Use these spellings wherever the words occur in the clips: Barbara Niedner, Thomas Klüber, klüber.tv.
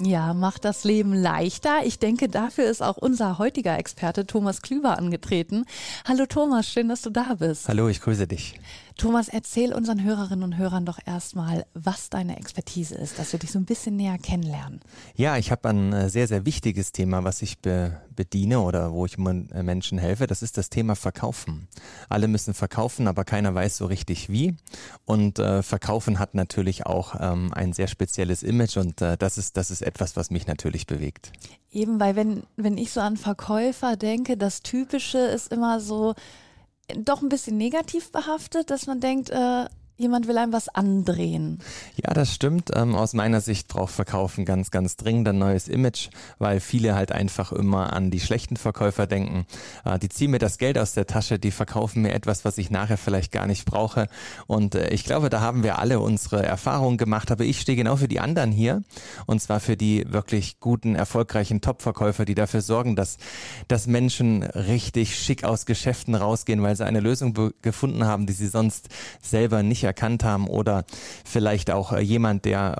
Ja, macht das Leben leichter. Ich denke, dafür ist auch unser heutiger Experte Thomas Klüber angetreten. Hallo Thomas, schön, dass du da bist. Hallo, ich grüße dich. Thomas, erzähl unseren Hörerinnen und Hörern doch erstmal, was deine Expertise ist, dass wir dich so ein bisschen näher kennenlernen. Ja, ich habe ein sehr, sehr wichtiges Thema, was ich bediene oder wo ich Menschen helfe. Das ist das Thema Verkaufen. Alle müssen verkaufen, aber keiner weiß so richtig wie. Und Verkaufen hat natürlich auch ein sehr spezielles Image und das ist etwas, was mich natürlich bewegt. Eben, weil wenn ich so an Verkäufer denke, das Typische ist immer so, doch ein bisschen negativ behaftet, dass man denkt, jemand will einem was andrehen. Ja, das stimmt. Aus meiner Sicht braucht Verkaufen ganz, ganz dringend ein neues Image, weil viele halt einfach immer an die schlechten Verkäufer denken. Die ziehen mir das Geld aus der Tasche, die verkaufen mir etwas, was ich nachher vielleicht gar nicht brauche. Und ich glaube, da haben wir alle unsere Erfahrungen gemacht. Aber ich stehe genau für die anderen hier. Und zwar für die wirklich guten, erfolgreichen Top-Verkäufer, die dafür sorgen, dass Menschen richtig schick aus Geschäften rausgehen, weil sie eine Lösung gefunden haben, die sie sonst selber nicht erkannt haben, oder vielleicht auch jemand, der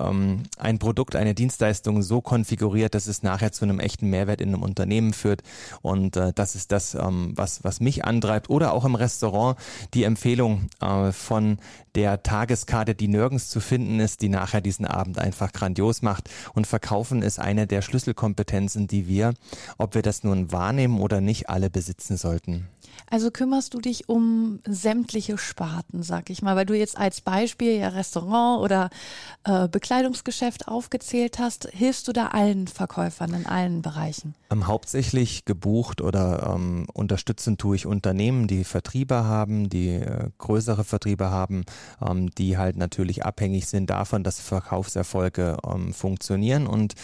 ein Produkt, eine Dienstleistung so konfiguriert, dass es nachher zu einem echten Mehrwert in einem Unternehmen führt, und das ist das, was mich antreibt, oder auch im Restaurant die Empfehlung von der Tageskarte, die nirgends zu finden ist, die nachher diesen Abend einfach grandios macht. Und Verkaufen ist eine der Schlüsselkompetenzen, die wir, ob wir das nun wahrnehmen oder nicht, alle besitzen sollten. Also kümmerst du dich um sämtliche Sparten, sag ich mal, weil du jetzt als Beispiel ja Restaurant oder Bekleidungsgeschäft aufgezählt hast. Hilfst du da allen Verkäufern in allen Bereichen? Hauptsächlich gebucht oder unterstützend tue ich Unternehmen, die Vertriebe haben, die größere Vertriebe haben, die halt natürlich abhängig sind davon, dass Verkaufserfolge funktionieren. Und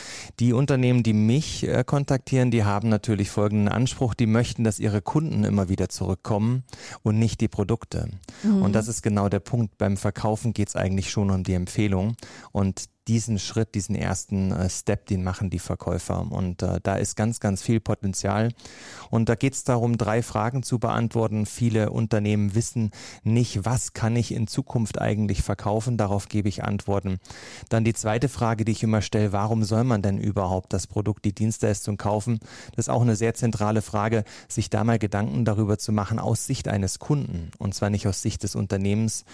die Unternehmen, die mich kontaktieren, die haben natürlich folgenden Anspruch: Die möchten, dass ihre Kunden immer wieder zurückkommen und nicht die Produkte. Mhm. Und das ist genau der Punkt. Beim Verkaufen geht es eigentlich schon um die Empfehlung, und diesen Schritt, diesen ersten Step, den machen die Verkäufer, und da ist ganz, ganz viel Potenzial, und da geht es darum, 3 Fragen zu beantworten. Viele Unternehmen wissen nicht, was kann ich in Zukunft eigentlich verkaufen, darauf gebe ich Antworten. Dann die zweite Frage, die ich immer stelle: Warum soll man denn überhaupt das Produkt, die Dienstleistung kaufen? Das ist auch eine sehr zentrale Frage, sich da mal Gedanken darüber zu machen, aus Sicht eines Kunden, und zwar nicht aus Sicht des Unternehmens,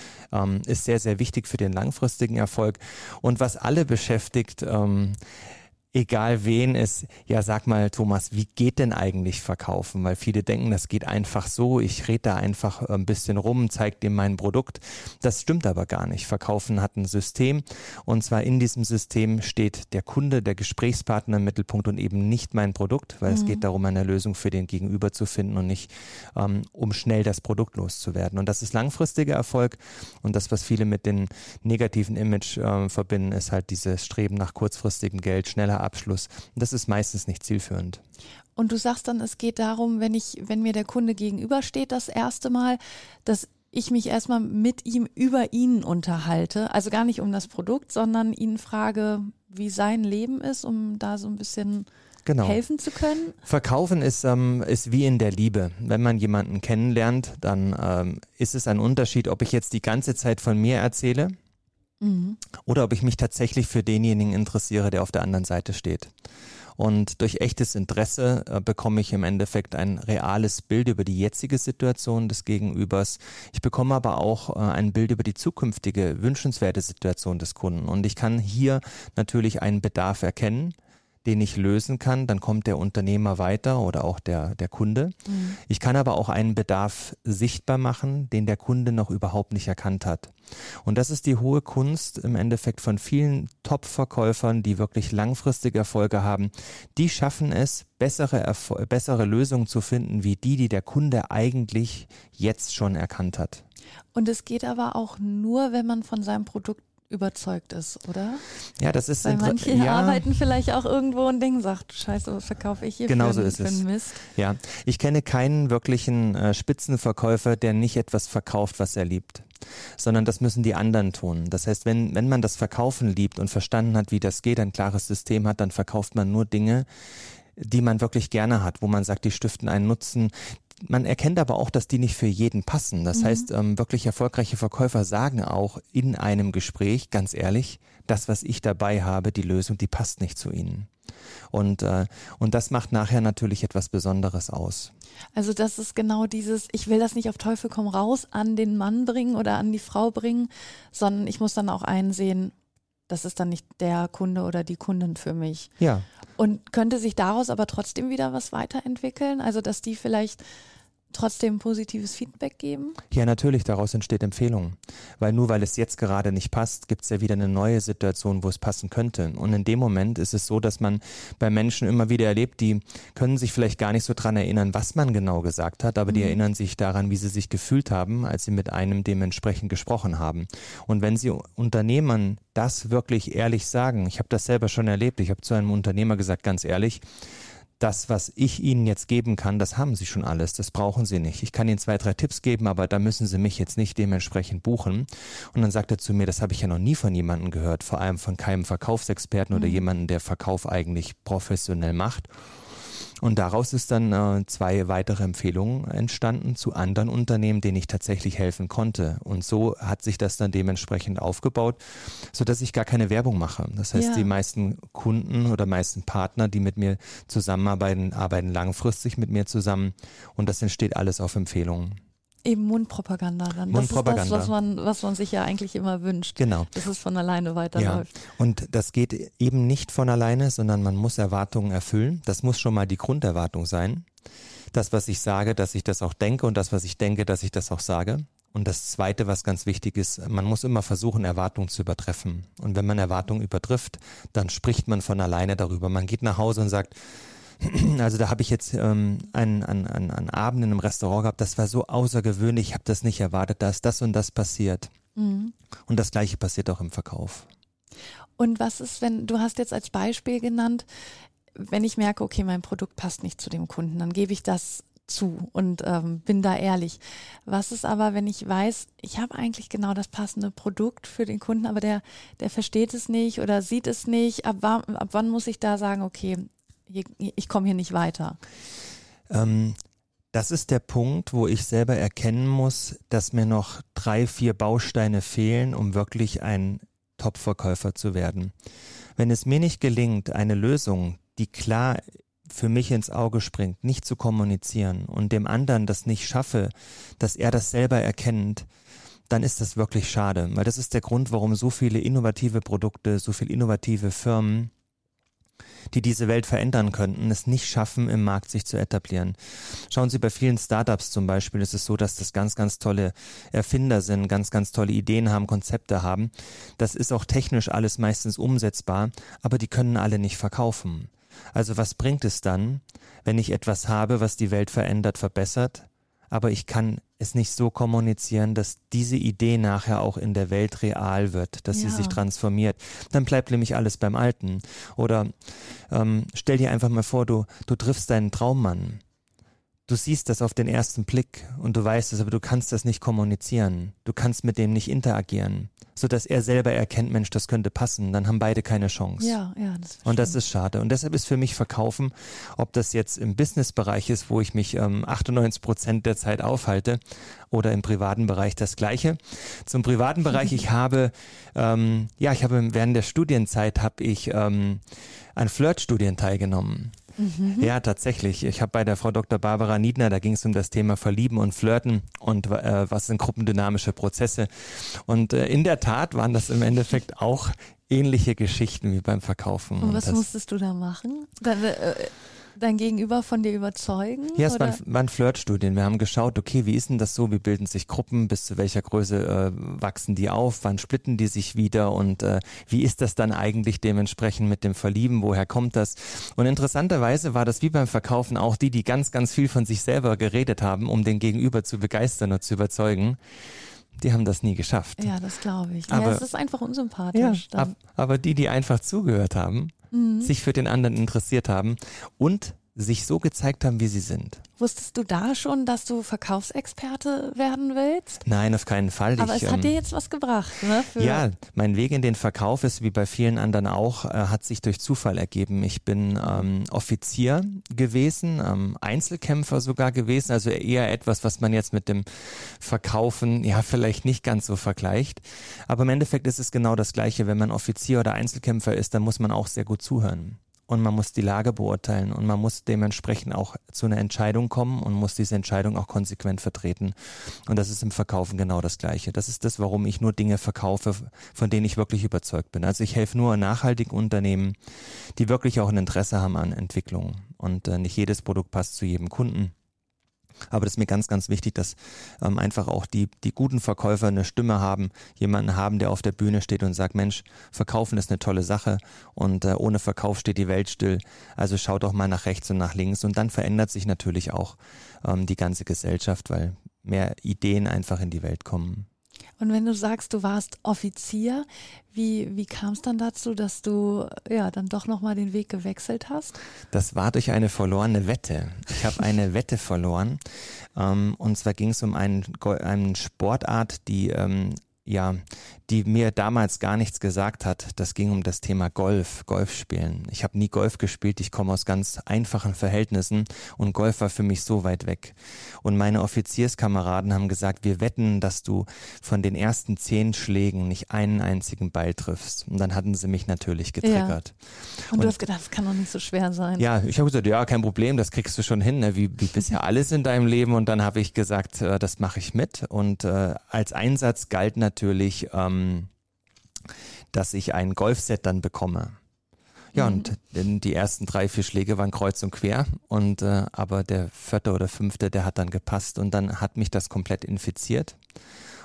ist sehr, sehr wichtig für den langfristigen Erfolg. Und was alle beschäftigt, egal wen es, ja, sag mal Thomas, wie geht denn eigentlich Verkaufen? Weil viele denken, das geht einfach so, ich rede da einfach ein bisschen rum, zeige dem mein Produkt. Das stimmt aber gar nicht. Verkaufen hat ein System, und zwar in diesem System steht der Kunde, der Gesprächspartner im Mittelpunkt und eben nicht mein Produkt, weil es geht darum, eine Lösung für den Gegenüber zu finden und nicht um schnell das Produkt loszuwerden. Und das ist langfristiger Erfolg, und das, was viele mit dem negativen Image verbinden, ist halt dieses Streben nach kurzfristigem Geld, schneller Abschluss. Das ist meistens nicht zielführend. Und du sagst dann, es geht darum, wenn mir der Kunde gegenübersteht, das erste Mal, dass ich mich erstmal mit ihm über ihn unterhalte. Also gar nicht um das Produkt, sondern ihn frage, wie sein Leben ist, um da so ein bisschen helfen zu können. Verkaufen ist wie in der Liebe. Wenn man jemanden kennenlernt, dann ist es ein Unterschied, ob ich jetzt die ganze Zeit von mir erzähle, oder ob ich mich tatsächlich für denjenigen interessiere, der auf der anderen Seite steht. Und durch echtes Interesse bekomme ich im Endeffekt ein reales Bild über die jetzige Situation des Gegenübers. Ich bekomme aber auch ein Bild über die zukünftige, wünschenswerte Situation des Kunden. Und ich kann hier natürlich einen Bedarf erkennen, den ich lösen kann, dann kommt der Unternehmer weiter oder auch der Kunde. Mhm. Ich kann aber auch einen Bedarf sichtbar machen, den der Kunde noch überhaupt nicht erkannt hat. Und das ist die hohe Kunst im Endeffekt von vielen Top-Verkäufern, die wirklich langfristige Erfolge haben. Die schaffen es, bessere Lösungen zu finden, wie die der Kunde eigentlich jetzt schon erkannt hat. Und es geht aber auch nur, wenn man von seinem Produkt überzeugt ist, oder? Ja, das ist Weil manche arbeiten vielleicht auch irgendwo und denken, sagt, Scheiße, verkaufe ich hier für einen Mist. Ja, ich kenne keinen wirklichen Spitzenverkäufer, der nicht etwas verkauft, was er liebt, sondern das müssen die anderen tun. Das heißt, wenn man das Verkaufen liebt und verstanden hat, wie das geht, ein klares System hat, dann verkauft man nur Dinge, die man wirklich gerne hat, wo man sagt, die stiften einen Nutzen. Man erkennt aber auch, dass die nicht für jeden passen. Das heißt, wirklich erfolgreiche Verkäufer sagen auch in einem Gespräch, ganz ehrlich, das, was ich dabei habe, die Lösung, die passt nicht zu Ihnen. Und das macht nachher natürlich etwas Besonderes aus. Also das ist genau dieses, ich will das nicht auf Teufel komm raus an den Mann bringen oder an die Frau bringen, sondern ich muss dann auch einsehen, das ist dann nicht der Kunde oder die Kundin für mich. Ja. Und könnte sich daraus aber trotzdem wieder was weiterentwickeln? Also dass die vielleicht trotzdem positives Feedback geben? Ja, natürlich, daraus entsteht Empfehlung. Weil nur weil es jetzt gerade nicht passt, gibt es ja wieder eine neue Situation, wo es passen könnte. Und in dem Moment ist es so, dass man bei Menschen immer wieder erlebt, die können sich vielleicht gar nicht so dran erinnern, was man genau gesagt hat, aber die erinnern sich daran, wie sie sich gefühlt haben, als sie mit einem dementsprechend gesprochen haben. Und wenn sie Unternehmern das wirklich ehrlich sagen, ich habe das selber schon erlebt, ich habe zu einem Unternehmer gesagt, ganz ehrlich, das, was ich Ihnen jetzt geben kann, das haben Sie schon alles, das brauchen Sie nicht. Ich kann Ihnen 2, 3 Tipps geben, aber da müssen Sie mich jetzt nicht dementsprechend buchen. Und dann sagt er zu mir, das habe ich ja noch nie von jemandem gehört, vor allem von keinem Verkaufsexperten oder jemandem, der Verkauf eigentlich professionell macht. Und daraus ist dann 2 weitere Empfehlungen entstanden zu anderen Unternehmen, denen ich tatsächlich helfen konnte. Und so hat sich das dann dementsprechend aufgebaut, sodass ich gar keine Werbung mache. Das heißt, die meisten Kunden oder meisten Partner, die mit mir zusammenarbeiten, arbeiten langfristig mit mir zusammen. Und das entsteht alles auf Empfehlungen. Eben Mundpropaganda dann. Das ist das, was man sich ja eigentlich immer wünscht. Genau. Dass es von alleine weiterläuft. Ja. Und das geht eben nicht von alleine, sondern man muss Erwartungen erfüllen. Das muss schon mal die Grunderwartung sein. Das, was ich sage, dass ich das auch denke und das, was ich denke, dass ich das auch sage. Und das Zweite, was ganz wichtig ist, man muss immer versuchen, Erwartungen zu übertreffen. Und wenn man Erwartungen übertrifft, dann spricht man von alleine darüber. Man geht nach Hause und sagt, also da habe ich jetzt einen Abend in einem Restaurant gehabt, das war so außergewöhnlich, ich habe das nicht erwartet, dass das und das passiert. Mhm. Und das Gleiche passiert auch im Verkauf. Und was ist, wenn, du hast jetzt als Beispiel genannt, wenn ich merke, okay, mein Produkt passt nicht zu dem Kunden, dann gebe ich das zu und bin da ehrlich. Was ist aber, wenn ich weiß, ich habe eigentlich genau das passende Produkt für den Kunden, aber der versteht es nicht oder sieht es nicht, ab wann muss ich da sagen, okay, ich komme hier nicht weiter. Das ist der Punkt, wo ich selber erkennen muss, dass mir noch 3, 4 Bausteine fehlen, um wirklich ein Top-Verkäufer zu werden. Wenn es mir nicht gelingt, eine Lösung, die klar für mich ins Auge springt, nicht zu kommunizieren und dem anderen das nicht schaffe, dass er das selber erkennt, dann ist das wirklich schade. Weil das ist der Grund, warum so viele innovative Produkte, so viele innovative Firmen, die diese Welt verändern könnten, es nicht schaffen, im Markt sich zu etablieren. Schauen Sie, bei vielen Startups zum Beispiel ist es so, dass das ganz, ganz tolle Erfinder sind, ganz, ganz tolle Ideen haben, Konzepte haben. Das ist auch technisch alles meistens umsetzbar, aber die können alle nicht verkaufen. Also was bringt es dann, wenn ich etwas habe, was die Welt verändert, verbessert, aber ich kann es nicht so kommunizieren, dass diese Idee nachher auch in der Welt real wird, dass sie sich transformiert. Dann bleibt nämlich alles beim Alten. Oder stell dir einfach mal vor, du triffst deinen Traummann. Du siehst das auf den ersten Blick und du weißt es, aber du kannst das nicht kommunizieren. Du kannst mit dem nicht interagieren, sodass er selber erkennt, Mensch, das könnte passen. Dann haben beide keine Chance. Ja, das ist und das ist schade. Und deshalb ist für mich Verkaufen, ob das jetzt im Businessbereich ist, wo ich mich 98% der Zeit aufhalte, oder im privaten Bereich das Gleiche. Zum privaten Bereich, ich habe während der Studienzeit an Flirtstudien teilgenommen. Ja, tatsächlich. Ich habe bei der Frau Dr. Barbara Niedner, da ging es um das Thema Verlieben und Flirten und was sind gruppendynamische Prozesse. Und in der Tat waren das im Endeffekt auch ähnliche Geschichten wie beim Verkaufen. Und was musstest du da machen? Dein Gegenüber von dir überzeugen? Ja, es waren Flirtstudien. Wir haben geschaut, okay, wie ist denn das so? Wie bilden sich Gruppen? Bis zu welcher Größe wachsen die auf? Wann splitten die sich wieder? Und wie ist das dann eigentlich dementsprechend mit dem Verlieben? Woher kommt das? Und interessanterweise war das wie beim Verkaufen auch die ganz, ganz viel von sich selber geredet haben, um den Gegenüber zu begeistern und zu überzeugen. die haben das nie geschafft. Ja, das glaube ich. Aber, ja, es ist einfach unsympathisch. Ja, aber die einfach zugehört haben, sich für den anderen interessiert haben und sich so gezeigt haben, wie sie sind. Wusstest du da schon, dass du Verkaufsexperte werden willst? Nein, auf keinen Fall. Aber es hat dir jetzt was gebracht, ne? Ja, mein Weg in den Verkauf ist, wie bei vielen anderen auch, hat sich durch Zufall ergeben. Ich bin Offizier gewesen, Einzelkämpfer sogar gewesen, also eher etwas, was man jetzt mit dem Verkaufen ja vielleicht nicht ganz so vergleicht. Aber im Endeffekt ist es genau das Gleiche. Wenn man Offizier oder Einzelkämpfer ist, dann muss man auch sehr gut zuhören. Und man muss die Lage beurteilen und man muss dementsprechend auch zu einer Entscheidung kommen und muss diese Entscheidung auch konsequent vertreten. Und das ist im Verkaufen genau das Gleiche. Das ist das, warum ich nur Dinge verkaufe, von denen ich wirklich überzeugt bin. Also ich helfe nur nachhaltigen Unternehmen, die wirklich auch ein Interesse haben an Entwicklung. Und nicht jedes Produkt passt zu jedem Kunden. Aber das ist mir ganz, ganz wichtig, dass einfach auch die guten Verkäufer eine Stimme haben, jemanden haben, der auf der Bühne steht und sagt, Mensch, Verkaufen ist eine tolle Sache und ohne Verkauf steht die Welt still. Also schau doch mal nach rechts und nach links und dann verändert sich natürlich auch die ganze Gesellschaft, weil mehr Ideen einfach in die Welt kommen. Und wenn du sagst, du warst Offizier, wie kam es dann dazu, dass du ja dann doch nochmal den Weg gewechselt hast? Das war durch eine verlorene Wette. Ich habe eine Wette verloren und zwar ging es um eine Sportart, die mir damals gar nichts gesagt hat. Das ging um das Thema Golf spielen. Ich habe nie Golf gespielt, ich komme aus ganz einfachen Verhältnissen und Golf war für mich so weit weg. Und meine Offizierskameraden haben gesagt, wir wetten, dass du von den ersten 10 Schlägen nicht einen einzigen Ball triffst. Und dann hatten sie mich natürlich getriggert. Ja. Und du hast gedacht, das kann doch nicht so schwer sein. Ja, ich habe gesagt, ja, kein Problem, das kriegst du schon hin, ne? wie bisher alles in deinem Leben. Und dann habe ich gesagt, das mache ich mit. Und als Einsatz galt natürlich, dass ich ein Golfset dann bekomme. Ja, und die ersten 3-4 Schläge waren kreuz und quer und aber der 4. oder 5, der hat dann gepasst und dann hat mich das komplett infiziert.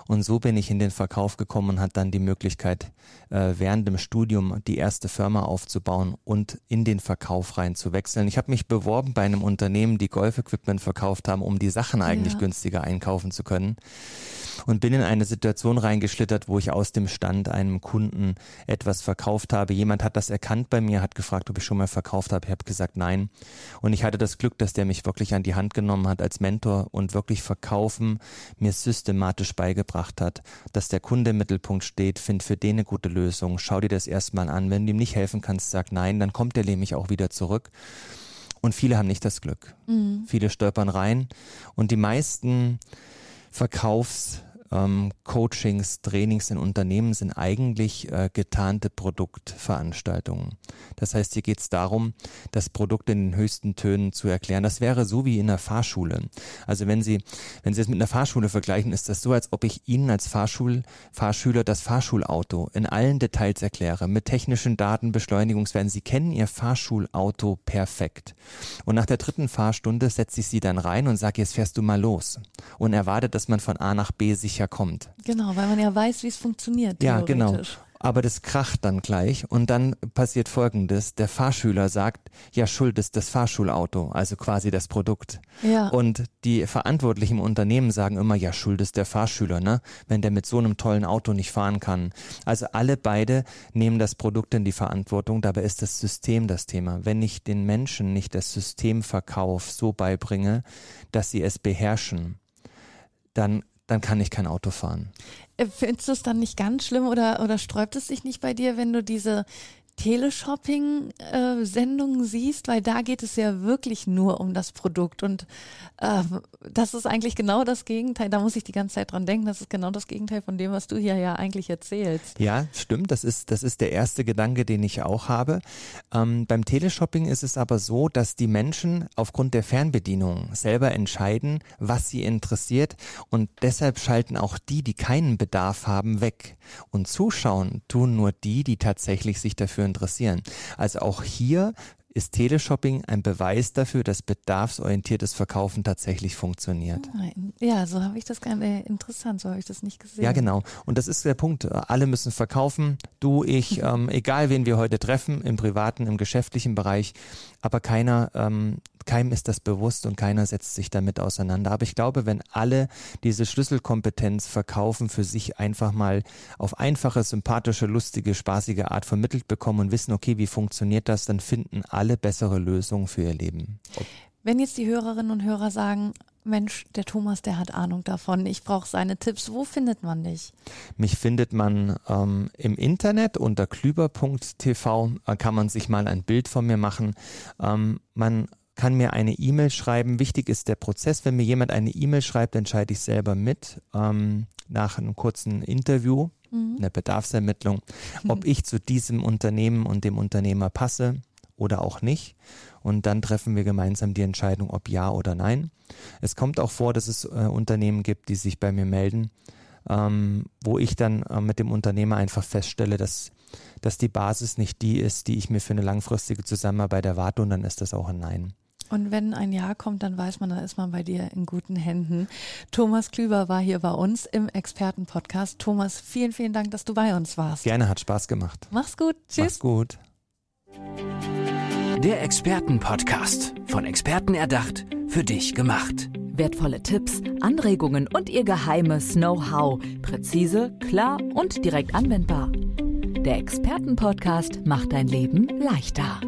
Und so bin ich in den Verkauf gekommen und hatte dann die Möglichkeit, während dem Studium die erste Firma aufzubauen und in den Verkauf rein zu wechseln. Ich habe mich beworben bei einem Unternehmen, die Golf-Equipment verkauft haben, um die Sachen eigentlich günstiger einkaufen zu können. Und bin in eine Situation reingeschlittert, wo ich aus dem Stand einem Kunden etwas verkauft habe. Jemand hat das erkannt bei mir, hat gefragt, ob ich schon mal verkauft habe. Ich habe gesagt, nein. Und ich hatte das Glück, dass der mich wirklich an die Hand genommen hat als Mentor und wirklich Verkaufen mir systematisch beigebracht hat, dass der Kunde im Mittelpunkt steht, find für den eine gute Lösung, schau dir das erstmal an, wenn du ihm nicht helfen kannst, sag nein, dann kommt der nämlich auch wieder zurück und viele haben nicht das Glück. Viele stolpern rein und die meisten Verkaufs-Coachings, Trainings in Unternehmen sind eigentlich getarnte Produktveranstaltungen. Das heißt, hier geht es darum, das Produkt in den höchsten Tönen zu erklären. Das wäre so wie in der Fahrschule. Also wenn Sie es mit einer Fahrschule vergleichen, ist das so, als ob ich Ihnen als Fahrschüler das Fahrschulauto in allen Details erkläre, mit technischen Daten, Beschleunigungswerten. Sie kennen Ihr Fahrschulauto perfekt. Und nach der 3. Fahrstunde setze ich Sie dann rein und sage, jetzt fährst du mal los und erwarte, dass man von A nach B sicher kommt. Genau, weil man ja weiß, wie es funktioniert. Ja, genau. Aber das kracht dann gleich und dann passiert Folgendes. Der Fahrschüler sagt, ja, schuld ist das Fahrschulauto, also quasi das Produkt. Ja. Und die Verantwortlichen im Unternehmen sagen immer, ja, schuld ist der Fahrschüler, ne? Wenn der mit so einem tollen Auto nicht fahren kann. Also alle beide nehmen das Produkt in die Verantwortung, dabei ist das System das Thema. Wenn ich den Menschen nicht das Systemverkauf so beibringe, dass sie es beherrschen, dann kann ich kein Auto fahren. Findest du es dann nicht ganz schlimm oder sträubt es sich nicht bei dir, wenn du diese Teleshopping-Sendungen siehst? Weil da geht es ja wirklich nur um das Produkt und das ist eigentlich genau das Gegenteil. Da muss ich die ganze Zeit dran denken, das ist genau das Gegenteil von dem, was du hier ja eigentlich erzählst. Ja, stimmt. Das ist der erste Gedanke, den ich auch habe. Beim Teleshopping ist es aber so, dass die Menschen aufgrund der Fernbedienung selber entscheiden, was sie interessiert und deshalb schalten auch die keinen Bedarf haben, weg. Und zuschauen tun nur die tatsächlich sich dafür interessieren. Also auch hier ist Teleshopping ein Beweis dafür, dass bedarfsorientiertes Verkaufen tatsächlich funktioniert. Ja, so habe ich das gar nicht. Interessant, so habe ich das nicht gesehen. Ja, genau. Und das ist der Punkt. Alle müssen verkaufen. Du, ich, egal wen wir heute treffen, im privaten, im geschäftlichen Bereich, aber keiner Keinem ist das bewusst und keiner setzt sich damit auseinander. Aber ich glaube, wenn alle diese Schlüsselkompetenz verkaufen, für sich einfach mal auf einfache, sympathische, lustige, spaßige Art vermittelt bekommen und wissen, okay, wie funktioniert das, dann finden alle bessere Lösungen für ihr Leben. Wenn jetzt die Hörerinnen und Hörer sagen, Mensch, der Thomas, der hat Ahnung davon, ich brauche seine Tipps, wo findet man dich? Mich findet man im Internet unter klüber.tv, kann man sich mal ein Bild von mir machen. Man kann mir eine E-Mail schreiben. Wichtig ist der Prozess. Wenn mir jemand eine E-Mail schreibt, entscheide ich selber mit, nach einem kurzen Interview, einer Bedarfsermittlung, ob ich zu diesem Unternehmen und dem Unternehmer passe oder auch nicht. Und dann treffen wir gemeinsam die Entscheidung, ob ja oder nein. Es kommt auch vor, dass es Unternehmen gibt, die sich bei mir melden, wo ich dann mit dem Unternehmer einfach feststelle, dass die Basis nicht die ist, die ich mir für eine langfristige Zusammenarbeit erwarte, und dann ist das auch ein Nein. Und wenn ein Ja kommt, dann weiß man, dann ist man bei dir in guten Händen. Thomas Klüber war hier bei uns im Expertenpodcast. Thomas, vielen, vielen Dank, dass du bei uns warst. Gerne, hat Spaß gemacht. Mach's gut. Tschüss. Mach's gut. Der Expertenpodcast. Von Experten erdacht, für dich gemacht. Wertvolle Tipps, Anregungen und ihr geheimes Know-how. Präzise, klar und direkt anwendbar. Der Expertenpodcast macht dein Leben leichter.